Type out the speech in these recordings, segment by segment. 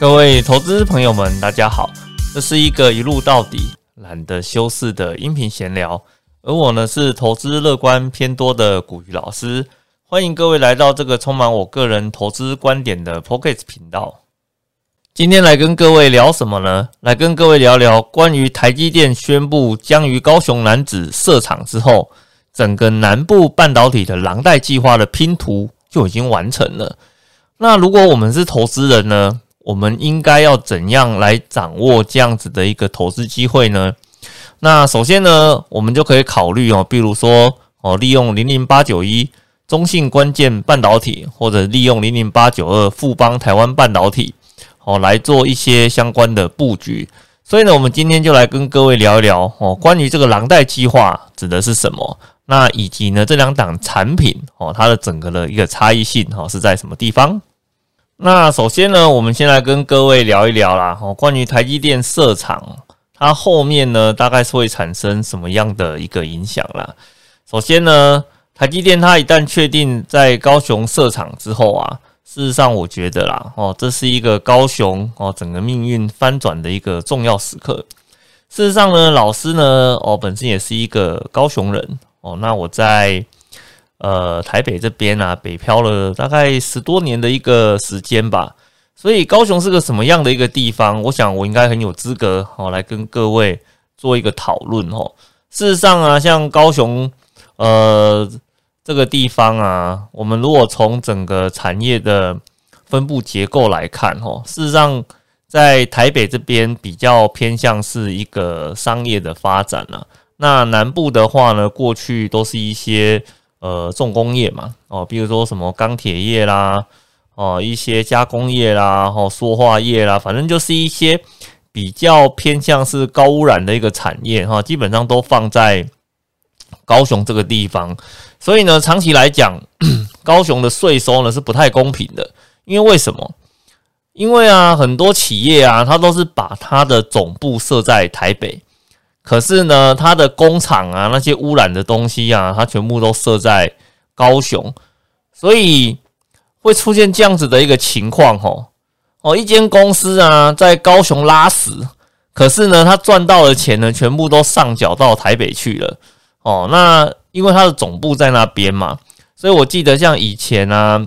各位投资朋友们大家好，这是一个一路到底懒得修饰的音频闲聊，而我呢是投资乐观偏多的古鱼老师，欢迎各位来到这个充满我个人投资观点的 Pockets 频道。今天来跟各位聊什么呢？来跟各位聊聊关于台积电宣布将于高雄楠梓设厂之后，整个南部半导体的廊带计划的拼图就已经完成了。那如果我们是投资人呢，我们应该要怎样来掌握这样子的一个投资机会呢？那首先呢，我们就可以考虑比如说利用00891中信关键半导体，或者利用00892富邦台湾半导体来做一些相关的布局。所以呢，我们今天就来跟各位聊一聊关于这个廊带计划指的是什么，那以及呢这两档产品它的整个的一个差异性是在什么地方。那首先呢，我们先来跟各位聊一聊啦，关于台积电设厂，它后面呢大概是会产生什么样的一个影响啦。首先呢，台积电它一旦确定在高雄设厂之后啊，事实上我觉得啦，这是一个高雄整个命运翻转的一个重要时刻。事实上呢，老师呢本身也是一个高雄人那我在台北这边啊北漂了大概10多年的一个时间吧。所以高雄是个什么样的一个地方，我想我应该很有资格来跟各位做一个讨论事实上啊，像高雄这个地方啊，我们如果从整个产业的分布结构来看事实上在台北这边比较偏向是一个商业的发展啊，那南部的话呢，过去都是一些重工业嘛比如说什么钢铁业啦一些加工业啦塑化业啦，反正就是一些比较偏向是高污染的一个产业基本上都放在高雄这个地方。所以呢，长期来讲高雄的税收呢是不太公平的。因为什么？因为啊，很多企业啊它都是把它的总部设在台北，可是呢它的工厂啊那些污染的东西啊它全部都设在高雄。所以会出现这样子的一个情况一间公司啊在高雄拉屎，可是呢它赚到的钱呢全部都上缴到台北去了。那因为它的总部在那边嘛，所以我记得像以前啊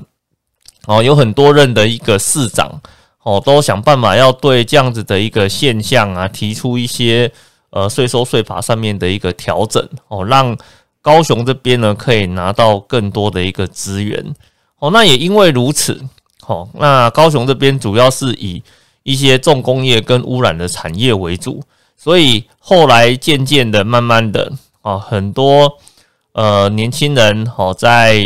有很多任的一个市长都想办法要对这样子的一个现象啊提出一些税收税法上面的一个调整让高雄这边呢可以拿到更多的一个资源那也因为如此那高雄这边主要是以一些重工业跟污染的产业为主，所以后来渐渐的慢慢的很多年轻人在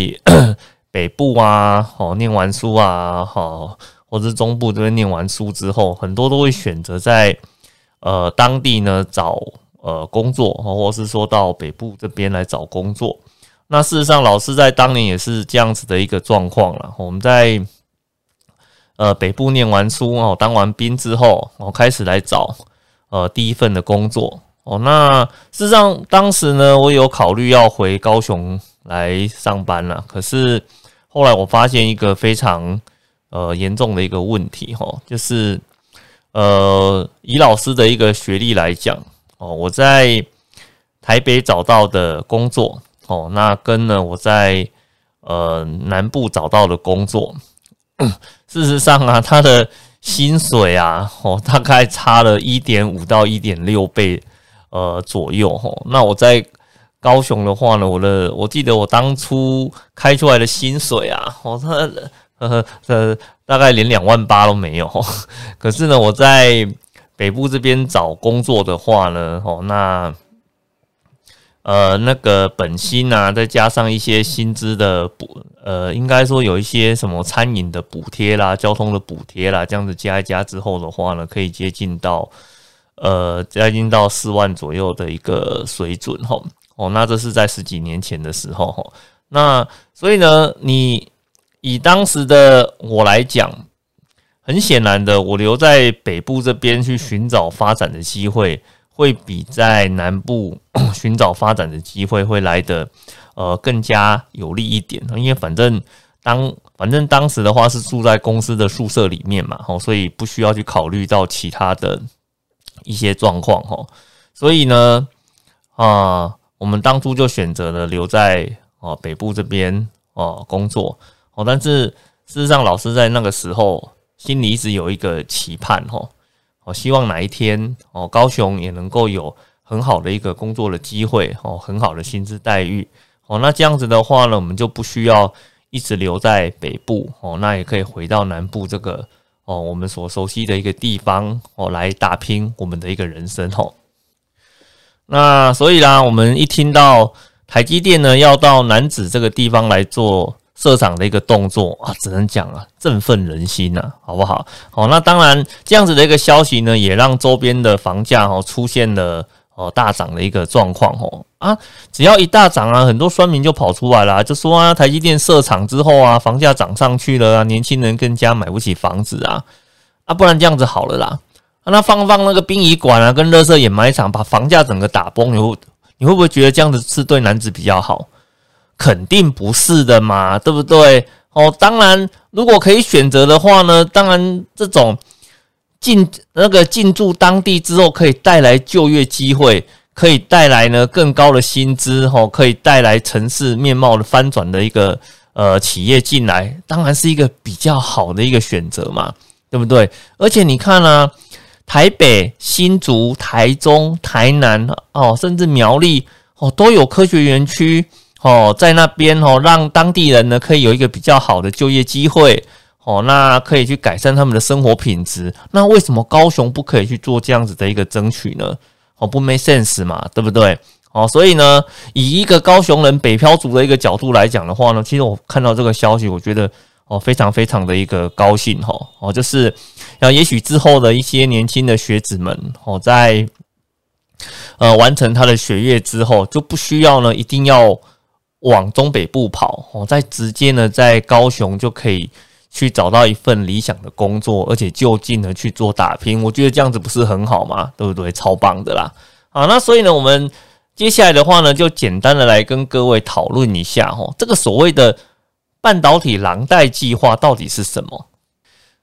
北部啊念完书啊或者中部这边念完书之后，很多都会选择在当地呢找工作或是说到北部这边来找工作。那事实上老师在当年也是这样子的一个状况啦，我们在北部念完书当完兵之后开始来找第一份的工作那事实上当时呢我有考虑要回高雄来上班啦，可是后来我发现一个非常严重的一个问题就是以老师的一个学历来讲我在台北找到的工作那跟呢我在南部找到的工作事实上啊他的薪水啊大概差了 1.5 到 1.6 倍左右那我在高雄的话呢，我记得我当初开出来的薪水啊大概连2.8万都没有可是呢我在北部这边找工作的话呢那那个本薪啊再加上一些薪资的应该说有一些什么餐饮的补贴啦交通的补贴啦，这样子加一加之后的话呢可以接近到4万左右的一个水准那这是在10几年前的时候那所以呢以当时的我来讲，很显然的我留在北部这边去寻找发展的机会会比在南部寻找发展的机会会来得更加有利一点，因为反正反正当时的话是住在公司的宿舍里面嘛，所以不需要去考虑到其他的一些状况，所以呢，我们当初就选择了留在北部这边工作，但是事实上老师在那个时候心里一直有一个期盼，希望哪一天高雄也能够有很好的一个工作的机会，很好的薪资待遇，那这样子的话呢，我们就不需要一直留在北部，那也可以回到南部这个我们所熟悉的一个地方来打拼我们的一个人生。那所以啦，我们一听到台积电呢要到楠梓这个地方来做设厂的一个动作啊，只能讲啊，振奋人心啊，好不好？好，那当然这样子的一个消息呢，也让周边的房价出现了大涨的一个状况啊，只要一大涨啊，很多酸民就跑出来啦，就说啊，台积电设厂之后啊，房价涨上去了啊，年轻人更加买不起房子啊，不然这样子好了啦，那放那个殡仪馆啊，跟垃圾掩埋场，把房价整个打崩，你会不会觉得这样子是对楠梓比较好？肯定不是的嘛，对不对？当然，如果可以选择的话呢，当然这种进驻当地之后，可以带来就业机会，可以带来呢更高的薪资，可以带来城市面貌的翻转的一个企业进来，当然是一个比较好的一个选择嘛，对不对？而且你看啊，台北、新竹、台中、台南甚至苗栗都有科学园区在那边让当地人呢可以有一个比较好的就业机会。那可以去改善他们的生活品质，那为什么高雄不可以去做这样子的一个争取呢？不 make sense 嘛，对不对？所以呢，以一个高雄人北漂族的一个角度来讲的话呢，其实我看到这个消息，我觉得非常非常的一个高兴，就是也许之后的一些年轻的学子们在完成他的学业之后，就不需要呢一定要往中北部跑，再直接呢在高雄就可以去找到一份理想的工作，而且就近的去做打拼，我觉得这样子不是很好吗？对不对？超棒的啦！好，那所以呢，我们接下来的话呢，就简单的来跟各位讨论一下这个所谓的半导体廊带计划到底是什么？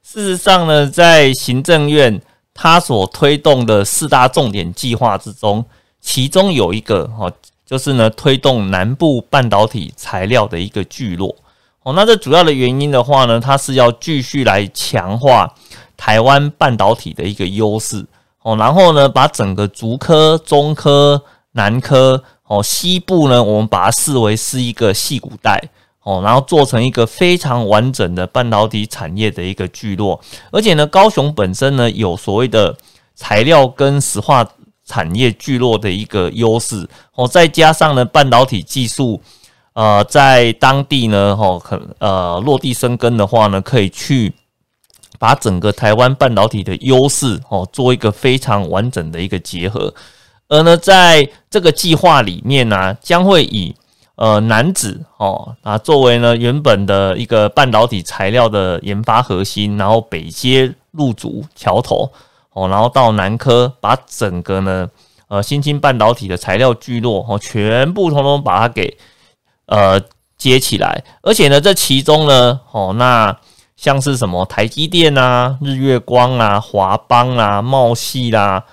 事实上呢，在行政院他所推动的4大重点计划之中，其中有一个就是呢推动南部半导体材料的一个聚落。那这主要的原因的话呢，它是要继续来强化台湾半导体的一个优势，然后呢，把整个竹科、中科、南科、西部呢，我们把它视为是一个矽谷带，然后做成一个非常完整的半导体产业的一个聚落。而且呢，高雄本身呢有所谓的材料跟石化产业聚落的一个优势，再加上呢半导体技术。在当地呢，落地生根的话呢，可以去把整个台湾半导体的优势做一个非常完整的一个结合。而呢，在这个计划里面呢、将会以楠梓作为呢原本的一个半导体材料的研发核心，然后北接入竹桥头然后到南科，把整个呢新兴半导体的材料聚落全部统统把它给。接起来，而且呢，这其中呢，那像是什么台积电啊、日月光啊、华邦啊、茂系啦，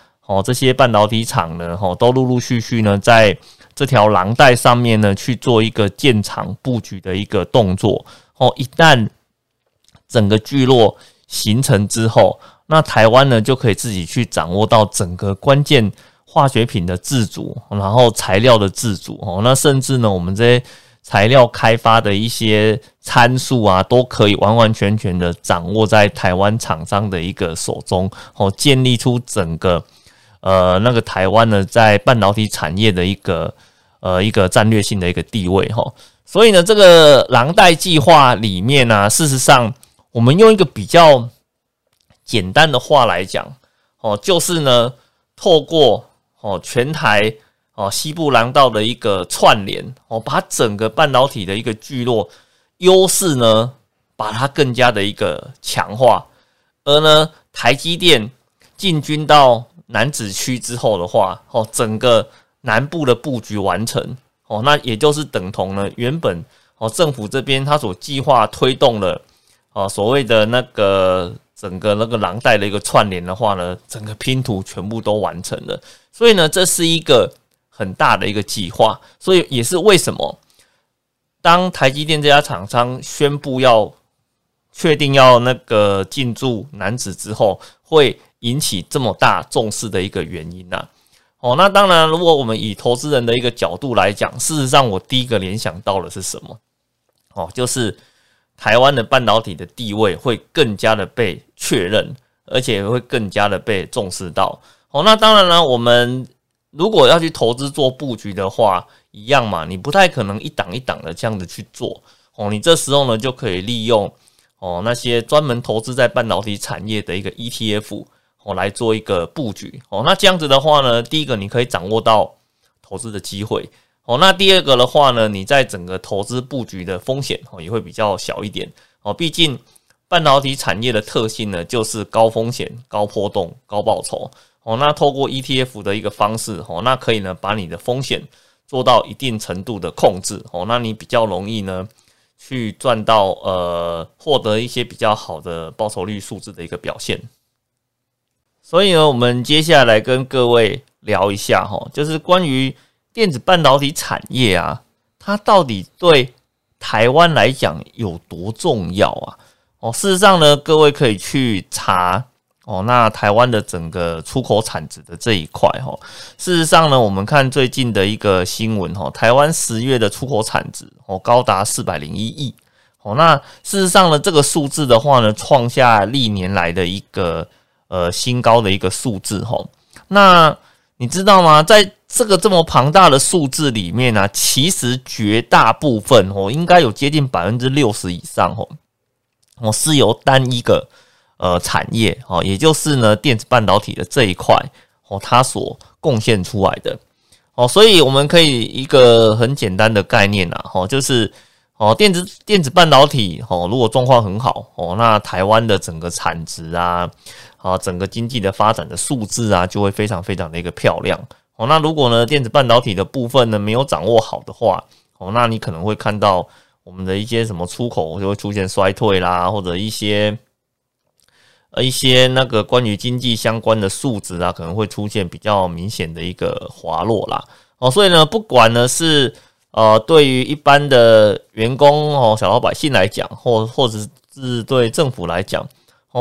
这些半导体厂呢，都陆陆续续呢，在这条廊带上面呢，去做一个建厂布局的一个动作。一旦整个聚落形成之后，那台湾呢，就可以自己去掌握到整个关键化学品的自主，然后材料的自主，那甚至呢，我们这些材料开发的一些参数啊，都可以完完全全的掌握在台湾厂商的一个手中，建立出整个那个台湾呢在半导体产业的一个战略性的一个地位，所以呢，这个廊带计划里面呢、事实上我们用一个比较简单的话来讲，就是呢，透过全台西部廊道的一个串联把整个半导体的一个聚落优势呢，把它更加的一个强化。而呢，台积电进军到楠梓区之后的话，整个南部的布局完成那也就是等同呢，原本哦，政府这边他所计划推动了哦所谓的那个整个那个廊带的一个串联的话呢，整个拼图全部都完成了。所以呢，这是一个很大的一个计划，所以也是为什么当台积电这家厂商宣布要确定要那个进驻楠梓之后，会引起这么大重视的一个原因啊。哦，那当然，如果我们以投资人的一个角度来讲，事实上我第一个联想到的是什么？哦，就是台湾的半导体的地位会更加的被确认，而且会更加的被重视到。哦，那当然了，我们如果要去投资做布局的话，一样嘛，你不太可能一档一档的这样子去做。哦，你这时候呢就可以利用哦那些专门投资在半导体产业的一个 ETF。来做一个布局。那这样子的话呢，第一个你可以掌握到投资的机会。那第二个的话呢，你在整个投资布局的风险也会比较小一点。毕竟半导体产业的特性呢，就是高风险、高波动、高报酬。那透过 ETF 的一个方式，那可以呢把你的风险做到一定程度的控制。那你比较容易呢去赚到获得一些比较好的报酬率数字的一个表现。所以呢，我们接下来跟各位聊一下齁，就是关于电子半导体产业啊，它到底对台湾来讲有多重要啊？哦，事实上呢，各位可以去查哦，那台湾的整个出口产值的这一块齁，事实上呢，我们看最近的一个新闻齁，台湾10月的出口产值哦高达401亿哦，那事实上呢，这个数字的话呢，创下历年来的一个新高的一个数字齁。那你知道吗？在这个这么庞大的数字里面呢、啊，其实绝大部分齁，应该有接近 60% 以上齁，是由单一个产业齁，也就是呢电子半导体的这一块齁，它所贡献出来的齁。所以我们可以一个很简单的概念啊齁，就是齁电子半导体齁，如果状况很好齁，那台湾的整个产值啊整个经济的发展的数字啊，就会非常非常的一个漂亮。哦，那如果呢电子半导体的部分呢没有掌握好的话，哦，那你可能会看到我们的一些什么出口就会出现衰退啦，或者一些那个关于经济相关的数值啊，可能会出现比较明显的一个滑落啦。哦，所以呢，不管呢是对于一般的员工哦小老百姓来讲，或者是对政府来讲。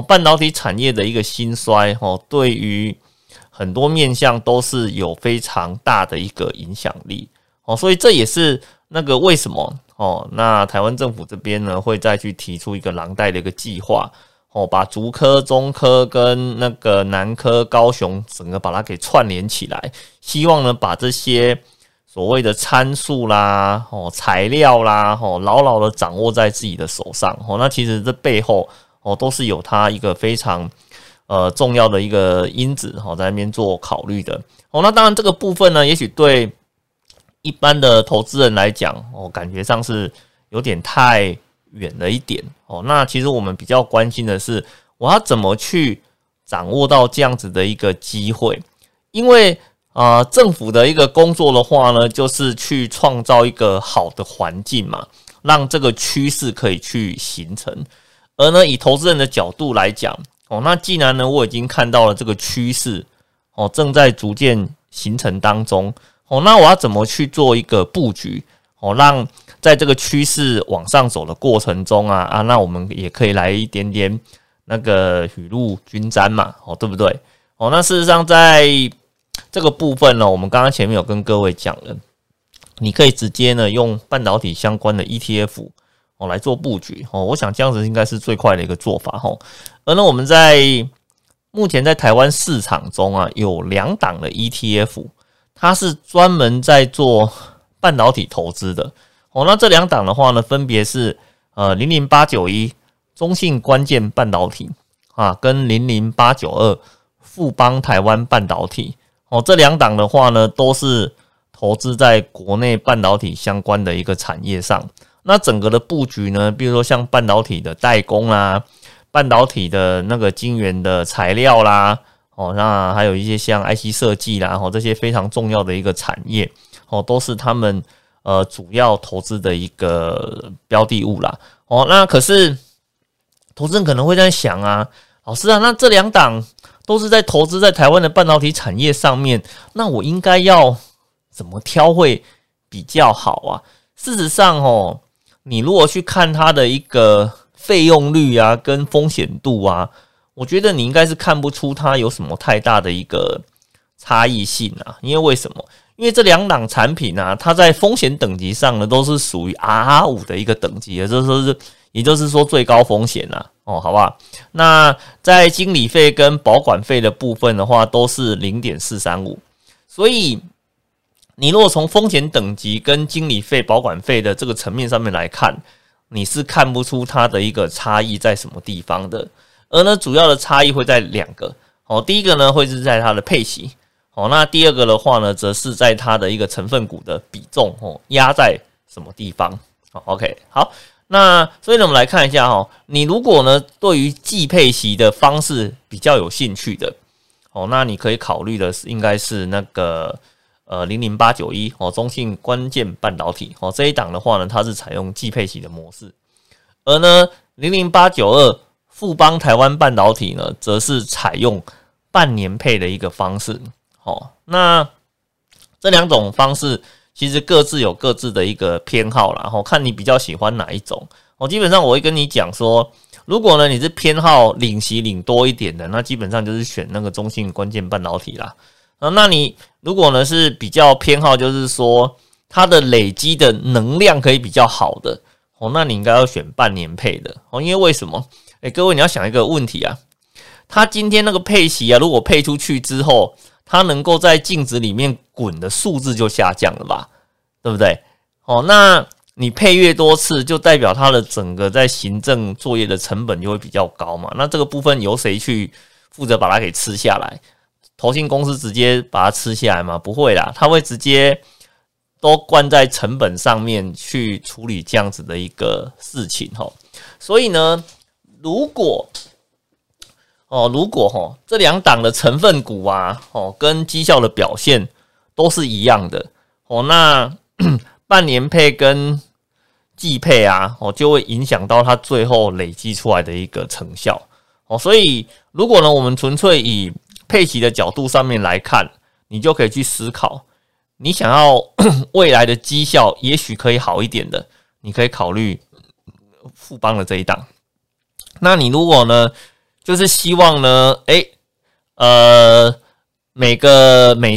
半导体产业的一个兴衰对于很多面向都是有非常大的一个影响力。所以这也是那个为什么那台湾政府这边呢会再去提出一个廊带的一个计划，把竹科、中科跟那个南科、高雄整个把它给串联起来，希望呢把这些所谓的参数啦、材料啦牢牢的掌握在自己的手上。那其实这背后都是有它一个非常重要的一个因子在那边做考虑的。那当然这个部分呢，也许对一般的投资人来讲感觉上是有点太远了一点。那其实我们比较关心的是，我要怎么去掌握到这样子的一个机会。因为政府的一个工作的话呢，就是去创造一个好的环境嘛，让这个趋势可以去形成。而呢，以投资人的角度来讲，那既然呢，我已经看到了这个趋势，正在逐渐形成当中，那我要怎么去做一个布局，让在这个趋势往上走的过程中啊，那我们也可以来一点点那个雨露均沾嘛，对不对？那事实上在这个部分呢，我们刚刚前面有跟各位讲了，你可以直接呢用半导体相关的 ETF。来做布局，我想这样子应该是最快的一个做法。而呢，我们在目前在台湾市场中啊，有两档的 ETF， 它是专门在做半导体投资的。那这两档的话呢，分别是00891中信关键半导体啊，跟00892富邦台湾半导体。这两档的话呢，都是投资在国内半导体相关的一个产业上。那整个的布局呢，比如说像半导体的代工啦，半导体的那个晶圆的材料啦，那还有一些像 IC 设计啦，这些非常重要的一个产业，都是他们主要投资的一个标的物啦。哦，那可是投资人可能会在想啊，老师啊，那这两档都是在投资在台湾的半导体产业上面，那我应该要怎么挑会比较好啊？事实上哦，你如果去看它的一个费用率啊跟风险度啊，我觉得你应该是看不出它有什么太大的一个差异性啊。因为为什么？因为这两档产品啊，它在风险等级上呢都是属于 RR5 的一个等级，也就是说最高风险啦、啊、哦，好不好？那在经理费跟保管费的部分的话都是 0.435。所以你如果从风险等级跟经理费保管费的这个层面上面来看，你是看不出它的一个差异在什么地方的。而呢主要的差异会在两个。哦，第一个呢会是在它的配息。哦，那第二个的话呢，则是在它的一个成分股的比重哦，压在什么地方？哦 ，OK， 好，那所以呢，我们来看一下哦，你如果呢对于季配息的方式比较有兴趣的哦，那你可以考虑的是应该是那个00891哦，中信关键半导体哦这一档的话呢，它是采用季配息的模式，而呢00892富邦台湾半导体呢，则是采用半年配的一个方式。哦，那这两种方式其实各自有各自的一个偏好啦，哦，看你比较喜欢哪一种。哦，基本上我会跟你讲说，如果呢你是偏好领息领多一点的，那基本上就是选那个中信关键半导体啦。那你如果呢是比较偏好就是说它的累积的能量可以比较好的，哦，那你应该要选半年配的。哦，因为为什么？各位你要想一个问题啊，它今天那个配息啊，如果配出去之后，它能够在净值里面滚的数字就下降了吧，对不对？哦，那你配越多次，就代表它的整个在行政作业的成本就会比较高嘛。那这个部分由谁去负责把它给吃下来？投信公司直接把它吃下来吗？不会啦，它会直接都灌在成本上面去处理这样子的一个事情哈。所以呢，如果这两档的成分股啊，跟绩效的表现都是一样的，那半年配跟季配啊，就会影响到它最后累积出来的一个成效。所以如果呢，我们纯粹以配息的角度上面来看，你就可以去思考，你想要未来的绩效也许可以好一点的，你可以考虑富邦的这一档。那你如果呢，就是希望呢，每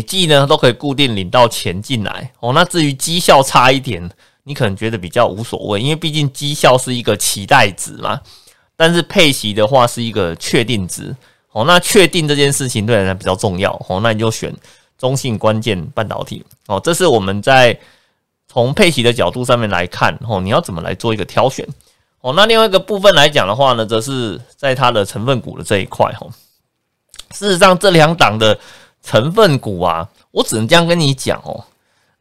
季呢都可以固定领到钱进来哦。那至于绩效差一点，你可能觉得比较无所谓，因为毕竟绩效是一个期待值嘛。但是配息的话是一个确定值哦。那确定这件事情对人来比较重要哦。那你就选中信关键半导体哦。这是我们在从配息的角度上面来看哦，你要怎么来做一个挑选。哦，那另外一个部分来讲的话呢，则是在它的成分股的这一块哦。事实上，这两档的成分股啊，我只能这样跟你讲哦，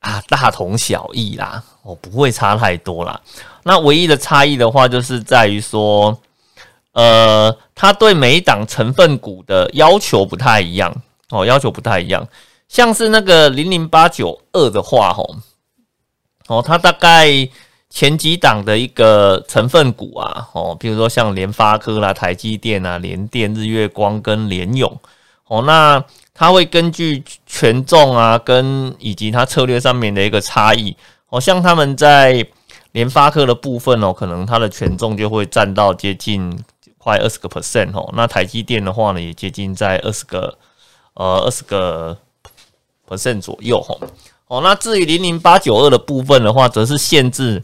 啊，大同小异啦，哦，不会差太多啦。那唯一的差异的话，就是在于说，它对每一档成分股的要求不太一样哦，要求不太一样。像是那个00892的话哦，它大概前几档的一个成分股啊，哦，比如说像联发科啦、台积电啊、联电、日月光跟联咏，哦，那它会根据权重啊，以及它策略上面的一个差异，哦，像他们在联发科的部分哦，可能它的权重就会占到接近快20%哦，那台积电的话呢，也接近在20%左右哦。哦，那至于00892的部分的话，则是限制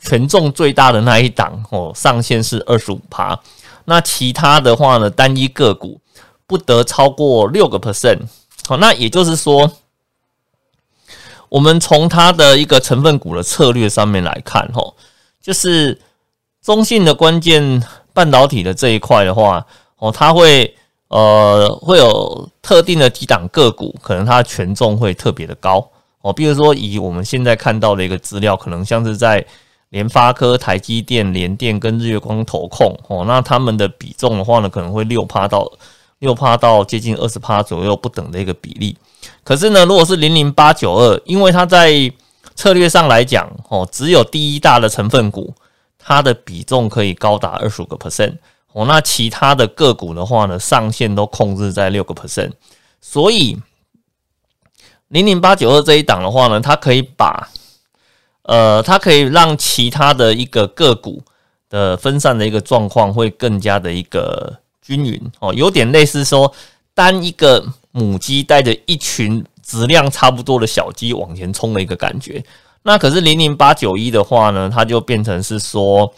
权重最大的那一档哦，上限是 25%。那其他的话呢，单一个股不得超过 6%。好，那也就是说，我们从它的一个成分股的策略上面来看哦，就是中信的关键半导体的这一块的话哦，它会有特定的几档个股，可能它的权重会特别的高哦。比如说以我们现在看到的一个资料，可能像是在联发科、台积电、联电跟日月光投控哦，那他们的比重的话呢，可能会6%到接近 20% 左右不等的一个比例。可是呢，如果是00892，因为它在策略上来讲，只有第一大的成分股，它的比重可以高达 25%。那其他的个股的话呢，上限都控制在 6%。所以00892这一档的话呢，它可以把它可以让其他的一个个股的分散的一个状况会更加的一个均匀哦，有点类似说单一个母鸡带着一群质量差不多的小鸡往前冲的一个感觉。那可是00891的话呢，它就变成是说，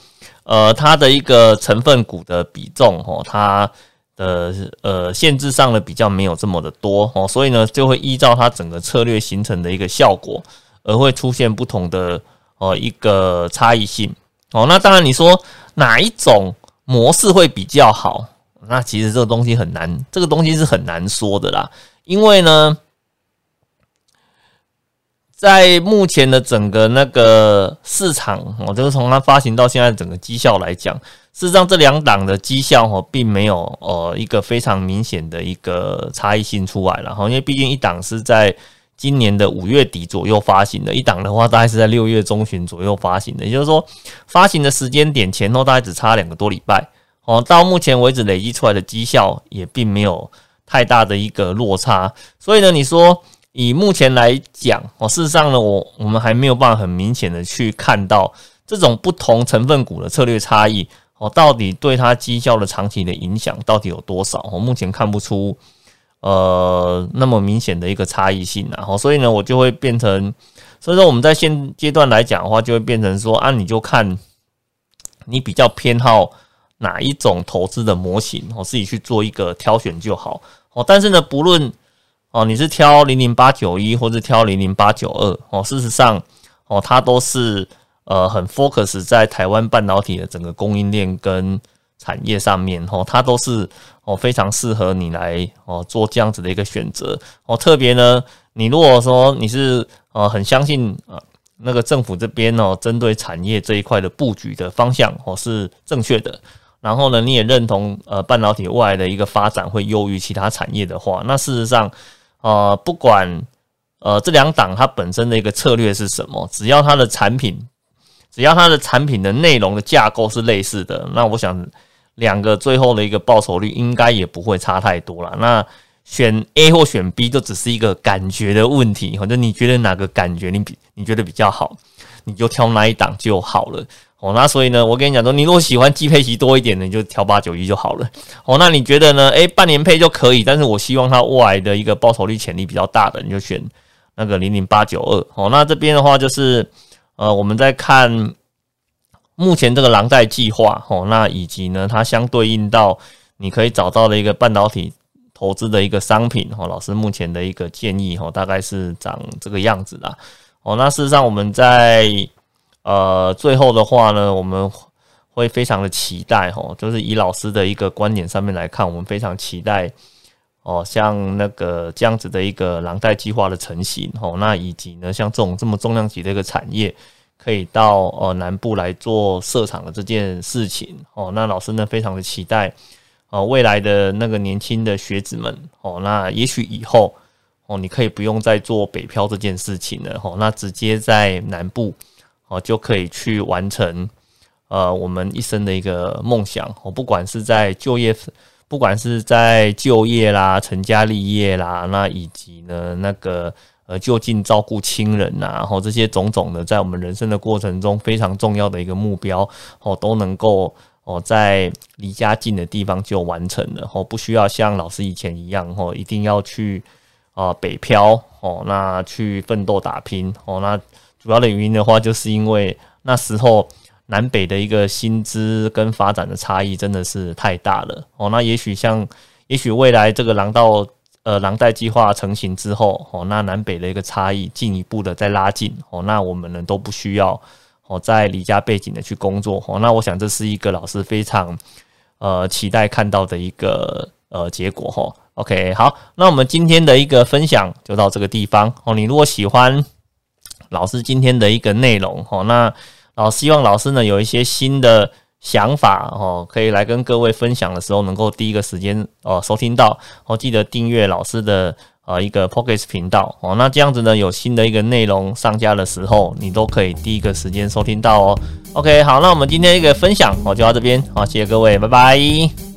它的一个成分股的比重哦，它的限制上的比较没有这么的多哦，所以呢就会依照它整个策略形成的一个效果，而会出现不同的一个差异性哦。那当然你说哪一种模式会比较好？那其实这个东西很难，这个东西是很难说的啦。因为呢，在目前的整个那个市场，就是从它发行到现在整个绩效来讲，事实上这两档的绩效并没有一个非常明显的一个差异性出来了，因为毕竟一档是在今年的5月底左右发行的，一档的话大概是在6月中旬左右发行的，也就是说发行的时间点前后大概只差两个多礼拜哦，到目前为止累积出来的绩效也并没有太大的一个落差，所以呢，你说以目前来讲哦，事实上呢，我们还没有办法很明显的去看到这种不同成分股的策略差异哦，到底对它绩效的长期的影响到底有多少？我目前看不出那么明显的一个差异性啊，所以呢我就会变成，所以说我们在现阶段来讲的话，就会变成说啊，你就看你比较偏好哪一种投资的模型，自己去做一个挑选就好。但是呢，不论你是挑00891或是挑00892，事实上它都是很 focus 在台湾半导体的整个供应链跟产业上面，它都是非常适合你来做这样子的一个选择。特别呢，你如果说你是很相信那个政府这边针对产业这一块的布局的方向是正确的，然后呢你也认同半导体未来的一个发展会优于其他产业的话，那事实上不管这两档它本身的一个策略是什么，只要它的产品的内容的架构是类似的，那我想两个最后的一个报酬率应该也不会差太多啦。那选 A 或选 B 就只是一个感觉的问题，就你觉得哪个感觉你觉得比较好，你就挑哪一档就好了。那所以呢，我跟你讲说，你如果喜欢基配息多一点的，你就挑891就好了。那你觉得呢？半年配就可以，但是我希望它未来的一个报酬率潜力比较大的，你就选那个00892。那这边的话就是我们在看目前这个狼带计划那以及呢它相对应到你可以找到的一个半导体投资的一个商品老师目前的一个建议大概是长这个样子啦。那事实上我们在最后的话呢，我们会非常的期待就是以老师的一个观点上面来看，我们非常期待像那个这样子的一个狼带计划的成型那以及呢像这么重量级的一个产业可以到南部来做设厂的这件事情那老师呢非常的期待未来的那个年轻的学子们那也许以后你可以不用再做北漂这件事情了那直接在南部就可以去完成我们一生的一个梦想不管是在就业啦、成家立业啦，那以及呢那个就近照顾亲人呐、啊，这些种种的，在我们人生的过程中非常重要的一个目标都能够在离家近的地方就完成了不需要像老师以前一样一定要去北漂那去奋斗打拼那主要的原因的话，就是因为那时候南北的一个薪资跟发展的差异真的是太大了那也许未来这个狼带计划成型之后那南北的一个差异进一步的再拉近那我们人都不需要再离家背景的去工作那我想这是一个老师非常期待看到的一个结果OK， 好，那我们今天的一个分享就到这个地方你如果喜欢老师今天的一个内容那希望老师呢有一些新的想法可以来跟各位分享的时候能够第一个时间收听到记得订阅老师的一个 Pockets 频道哦。那这样子呢，有新的一个内容上架的时候，你都可以第一个时间收听到哦。OK， 好，那我们今天一个分享就到这边，好，谢谢各位，拜拜。